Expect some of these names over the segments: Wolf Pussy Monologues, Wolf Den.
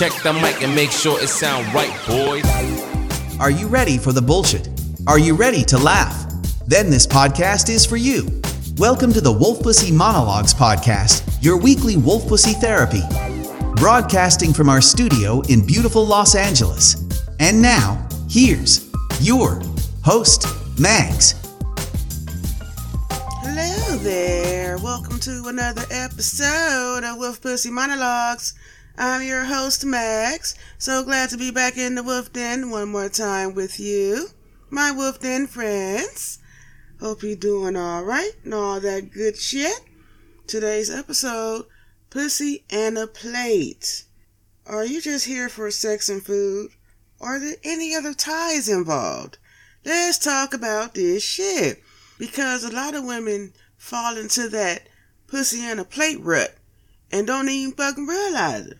Check the mic and make sure it sound right, boys. Are you ready for the bullshit? Are you ready to laugh? Then this podcast is for you. Welcome to the Wolf Pussy Monologues podcast, your weekly Wolf Pussy therapy. Broadcasting from our studio in beautiful Los Angeles. And now, here's your host, Mags. Hello there. Welcome to another episode of Wolf Pussy Monologues. I'm your host, Mags. So glad to be back in the Wolf Den one more time with you, my Wolf Den friends. Hope you're doing all right and all that good shit. Today's episode, Pussy and a Plate. Are you just here for sex and food? Are there any other ties involved? Let's talk about this shit. Because a lot of women fall into that pussy and a plate rut and don't even fucking realize it.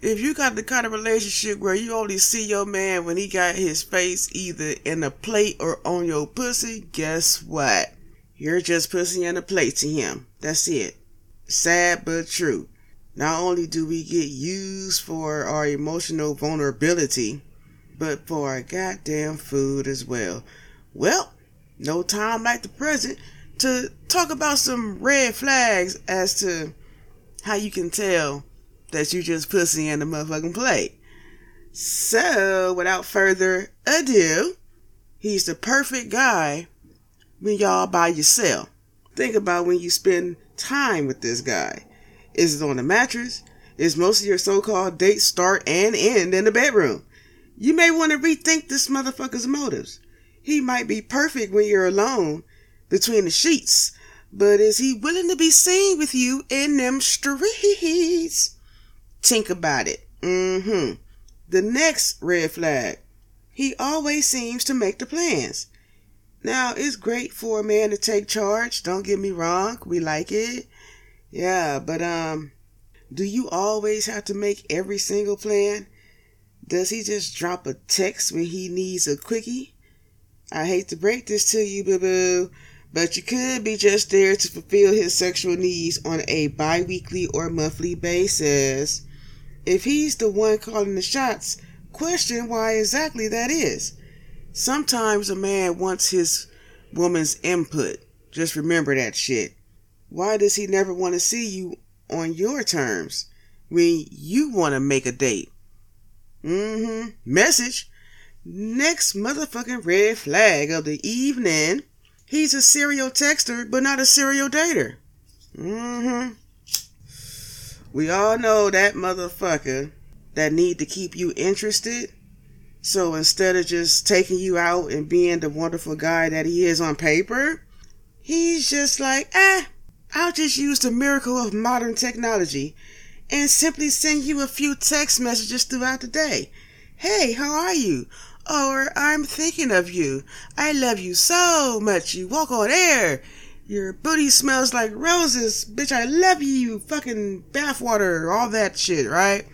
If you got the kind of relationship where you only see your man when he got his face either in a plate or on your pussy, guess what? You're just pussy and a plate to him. That's it. Sad but true. Not only do we get used for our emotional vulnerability, but for our goddamn food as well. Well, no time like the present to talk about some red flags as to how you can tell that you just pussy in the motherfucking plate. So, without further ado, he's the perfect guy when y'all by yourself. Think about when you spend time with this guy. Is it on the mattress? Is most of your so-called dates start and end in the bedroom? You may want to rethink this motherfucker's motives. He might be perfect when you're alone between the sheets, but is he willing to be seen with you in them streets? Think about it. The next red flag. He always seems to make the plans. Now, it's great for a man to take charge. Don't get me wrong. We like it. Yeah, but do you always have to make every single plan? Does he just drop a text when he needs a quickie? I hate to break this to you, boo-boo, but you could be just there to fulfill his sexual needs on a bi-weekly or monthly basis. If he's the one calling the shots, question why exactly that is. Sometimes a man wants his woman's input. Just remember that shit. Why does he never want to see you on your terms when you want to make a date? Message. Next motherfucking red flag of the evening. He's a serial texter, but not a serial dater. We all know that motherfucker that need to keep you interested. So instead of just taking you out and being the wonderful guy that he is on paper, he's just like, I'll just use the miracle of modern technology and simply send you a few text messages throughout the day. Hey, how are you? Or I'm thinking of you. I love you so much. You walk on air. Your booty smells like roses. Bitch, I love you. Fucking bathwater. All that shit, right?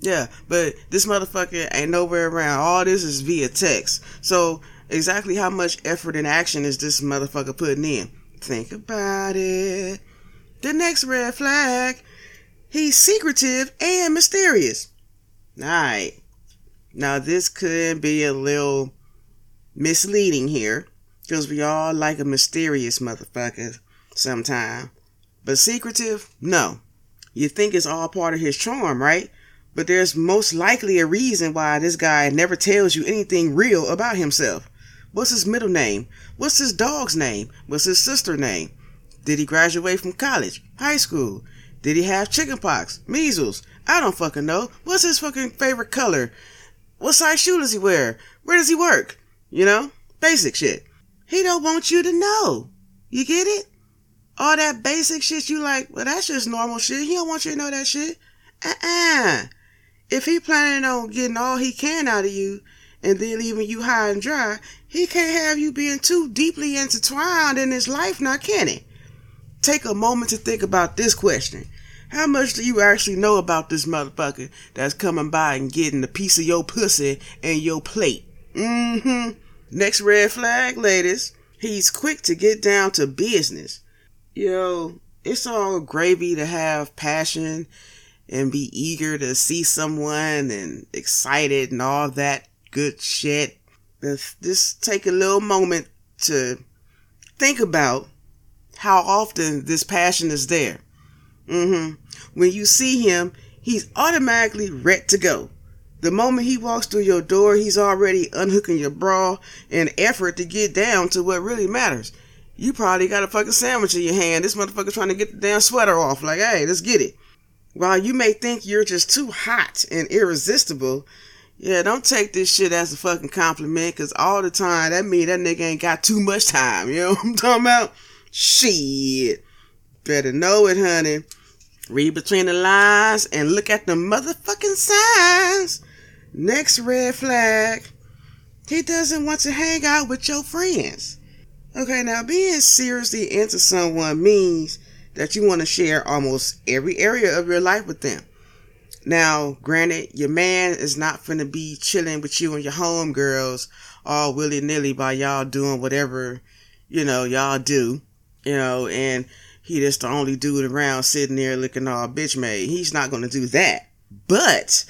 Yeah, but this motherfucker ain't nowhere around. All this is via text. So exactly how much effort and action is this motherfucker putting in? Think about it. The next red flag. He's secretive and mysterious. Alright. Now this could be a little misleading here, because we all like a mysterious motherfucker sometime. But secretive? No. You think it's all part of his charm, right? But there's most likely a reason why this guy never tells you anything real about himself. What's his middle name? What's his dog's name? What's his sister's name? Did he graduate from college? High school? Did he have chickenpox? Measles? I don't fucking know. What's his fucking favorite color? What size shoe does he wear? Where does he work? You know? Basic shit. He don't want you to know. You get it? All that basic shit you like, well, that's just normal shit. He don't want you to know that shit. If he planning on getting all he can out of you, and then leaving you high and dry, he can't have you being too deeply intertwined in his life now, can he? Take a moment to think about this question. How much do you actually know about this motherfucker that's coming by and getting a piece of your pussy and your plate? Next red flag, ladies. He's quick to get down to business. Yo, it's all gravy to have passion and be eager to see someone and excited and all that good shit. Let's just take a little moment to think about how often this passion is there. When you see him, he's automatically ready to go. The moment he walks through your door, he's already unhooking your bra in effort to get down to what really matters. You probably got a fucking sandwich in your hand. This motherfucker's trying to get the damn sweater off. Like, hey, let's get it. While you may think you're just too hot and irresistible, yeah, don't take this shit as a fucking compliment, because all the time, that means that nigga ain't got too much time. You know what I'm talking about? Shit. Better know it, honey. Read between the lines and look at the motherfucking signs. Next red flag. He doesn't want to hang out with your friends. Okay, now being seriously into someone means that you want to share almost every area of your life with them. Now, granted, your man is not finna be chilling with you and your homegirls all willy-nilly by y'all doing whatever, you know, y'all do, you know, and he just the only dude around sitting there looking all bitch made. He's not gonna do that. But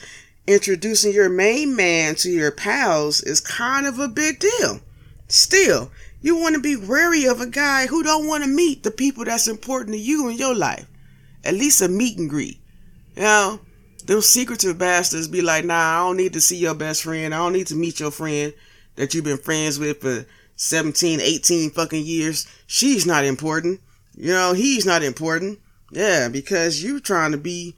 introducing your main man to your pals is kind of a big deal. Still, you want to be wary of a guy who don't want to meet the people that's important to you in your life. At least a meet and greet. You know, those secretive bastards be like, nah, I don't need to see your best friend. I don't need to meet your friend that you've been friends with for 17, 18 fucking years. She's not important. You know, he's not important. Yeah, because you trying to be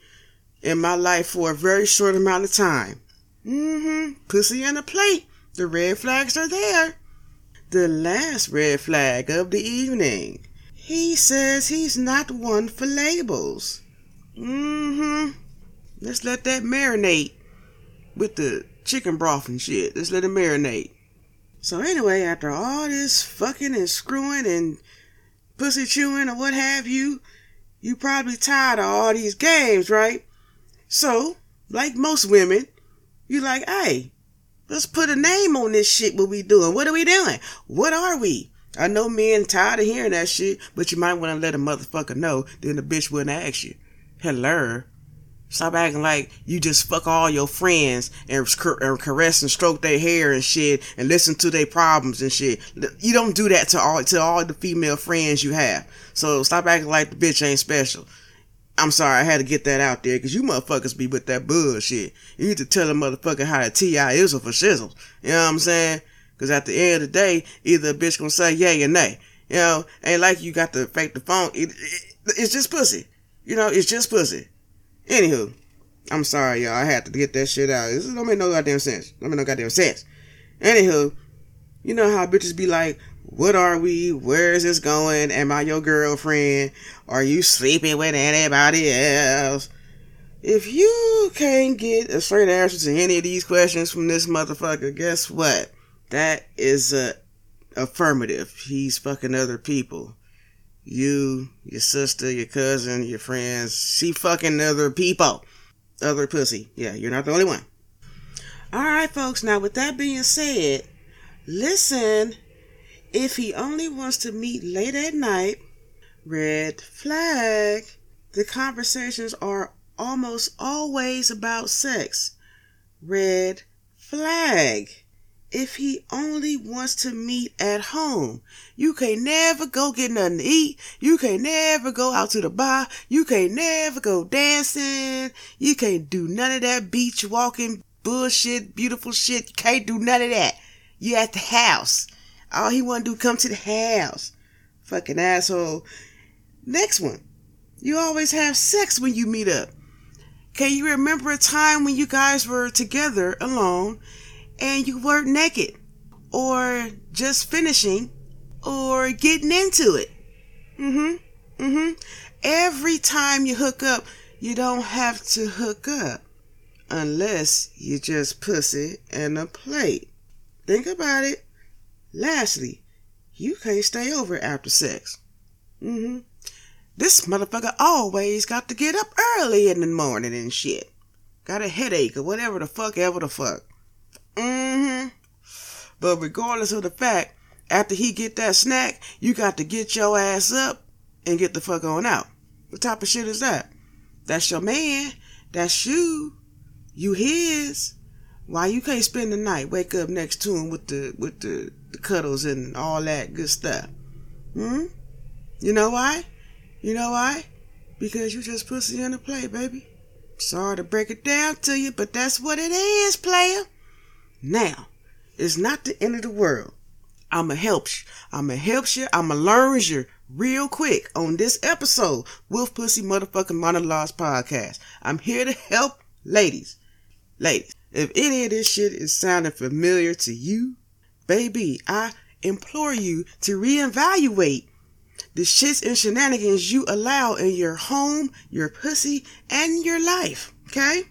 in my life for a very short amount of time. Pussy on a plate. The red flags are there. The last red flag of the evening. He says he's not one for labels. Let's let that marinate with the chicken broth and shit. Let's let it marinate. So anyway, after all this fucking and screwing and pussy chewing or what have you, you probably tired of all these games, right? So, like most women, you like, hey, let's put a name on this shit, what we doing. What are we doing? What are we? I know men tired of hearing that shit, but you might want to let a motherfucker know, then the bitch wouldn't ask you. Hello. Stop acting like you just fuck all your friends and caress and stroke their hair and shit and listen to their problems and shit. You don't do that to all the female friends you have. So stop acting like the bitch ain't special. I'm sorry, I had to get that out there, because you motherfuckers be with that bullshit. You need to tell a motherfucker how to T.I. Izzle for shizzle. You know what I'm saying? Because at the end of the day, either a bitch gonna say yay or nay. You know, ain't like you got to fake the phone. It's just pussy. You know, it's just pussy. Anywho, I'm sorry, y'all. I had to get that shit out. This don't make no goddamn sense. Anywho, you know how bitches be like, what are we? Where is this going? Am I your girlfriend? Are you sleeping with anybody else? If you can't get a straight answer to any of these questions from this motherfucker, guess what? That is a affirmative. He's fucking other people. You, your sister, your cousin, your friends. She fucking other people. Other pussy. Yeah, you're not the only one. All right, folks. Now, with that being said, listen. If he only wants to meet late at night, red flag. The conversations are almost always about sex, red flag. If he only wants to meet at home, you can't never go get nothing to eat. You can't never go out to the bar. You can't never go dancing. You can't do none of that beach walking bullshit, beautiful shit. You can't do none of that. You at the house. All he want to do, come to the house. Fucking asshole. Next one. You always have sex when you meet up. Can you remember a time when you guys were together alone and you weren't naked or just finishing or getting into it? Every time you hook up, you don't have to hook up unless you just pussy and a plate. Think about it. Lastly, you can't stay over after sex. This motherfucker always got to get up early in the morning and shit. Got a headache or whatever the fuck ever the fuck. But regardless of the fact, after he get that snack, you got to get your ass up and get the fuck on out. What type of shit is that? That's your man, That's you. You his. Why you can't spend the night? Wake up next to him with the cuddles and all that good stuff. You know why? Because you just pussy in the play, baby. Sorry to break it down to you, but that's what it is, player. Now, it's not the end of the world. I'ma help you. I'ma learn you real quick on this episode, Wolf Pussy Motherfucking Monologues Podcast. I'm here to help ladies. If any of this shit is sounding familiar to you, baby, I implore you to reevaluate the shits and shenanigans you allow in your home, your pussy, and your life, okay?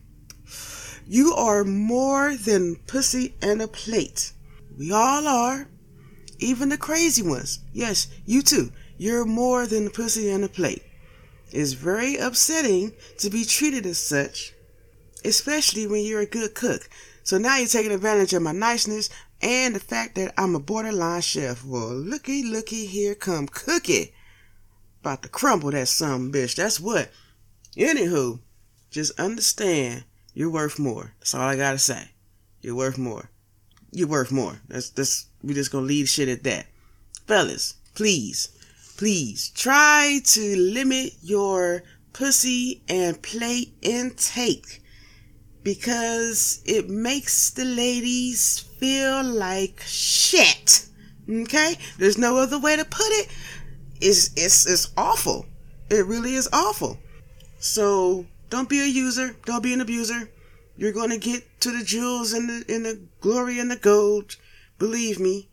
You are more than pussy and a plate. We all are. Even the crazy ones. Yes, you too. You're more than pussy and a plate. It's very upsetting to be treated as such, especially when you're a good cook. So now you're taking advantage of my niceness and the fact that I'm a borderline chef. Well, looky, here come Cookie. About to crumble that son of a bitch. That's what. Anywho, just understand you're worth more. That's all I gotta say. You're worth more. That's we just gonna leave shit at that. Fellas, please try to limit your pussy and plate intake, because it makes the ladies feel like shit. Okay? There's no other way to put it. It's awful. It really is awful. So don't be a user. Don't be an abuser. You're gonna get to the jewels and the glory and the gold. Believe me.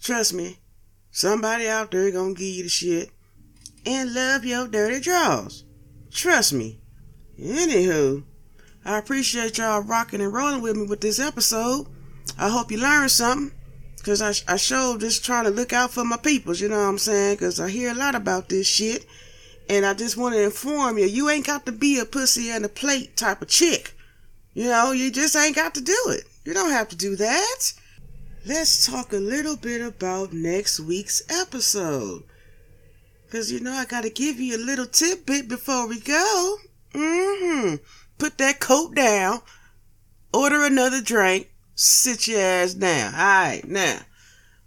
Trust me. Somebody out there gonna give you the shit and love your dirty draws. Trust me. Anywho, I appreciate y'all rocking and rolling with me with this episode. I hope you learned something, because I showed just trying to look out for my peoples, you know what I'm saying, because I hear a lot about this shit, and I just want to inform you, you ain't got to be a pussy and a plate type of chick. You know, you just ain't got to do it. You don't have to do that. Let's talk a little bit about next week's episode, because, you know, I got to give you a little tidbit before we go. Put that coat down, order another drink, sit your ass down. All right, now,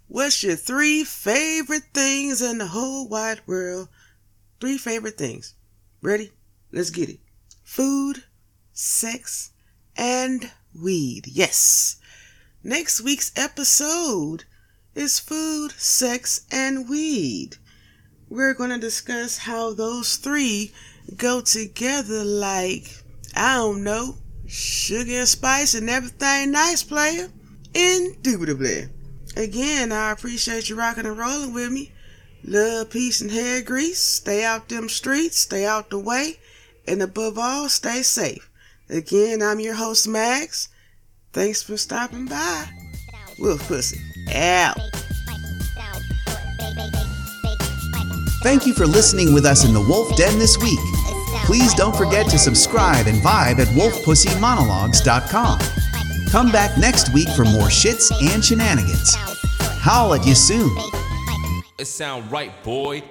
what's your 3 favorite things in the whole wide world? 3 favorite things. Ready? Let's get it. Food, sex, and weed. Yes. Next week's episode is food, sex, and weed. We're going to discuss how those 3 go together like, I don't know, sugar and spice and everything nice, player. Indubitably. Again, I appreciate you rocking and rolling with me. Love, peace, and hair grease. Stay out them streets. Stay out the way. And above all, stay safe. Again, I'm your host, Max. Thanks for stopping by. Wolf Pussy out. Thank you for listening with us in the Wolf Den this week. Please don't forget to subscribe and vibe at wolfpussymonologues.com. Come back next week for more shits and shenanigans. Howl at you soon. It sound right, boy.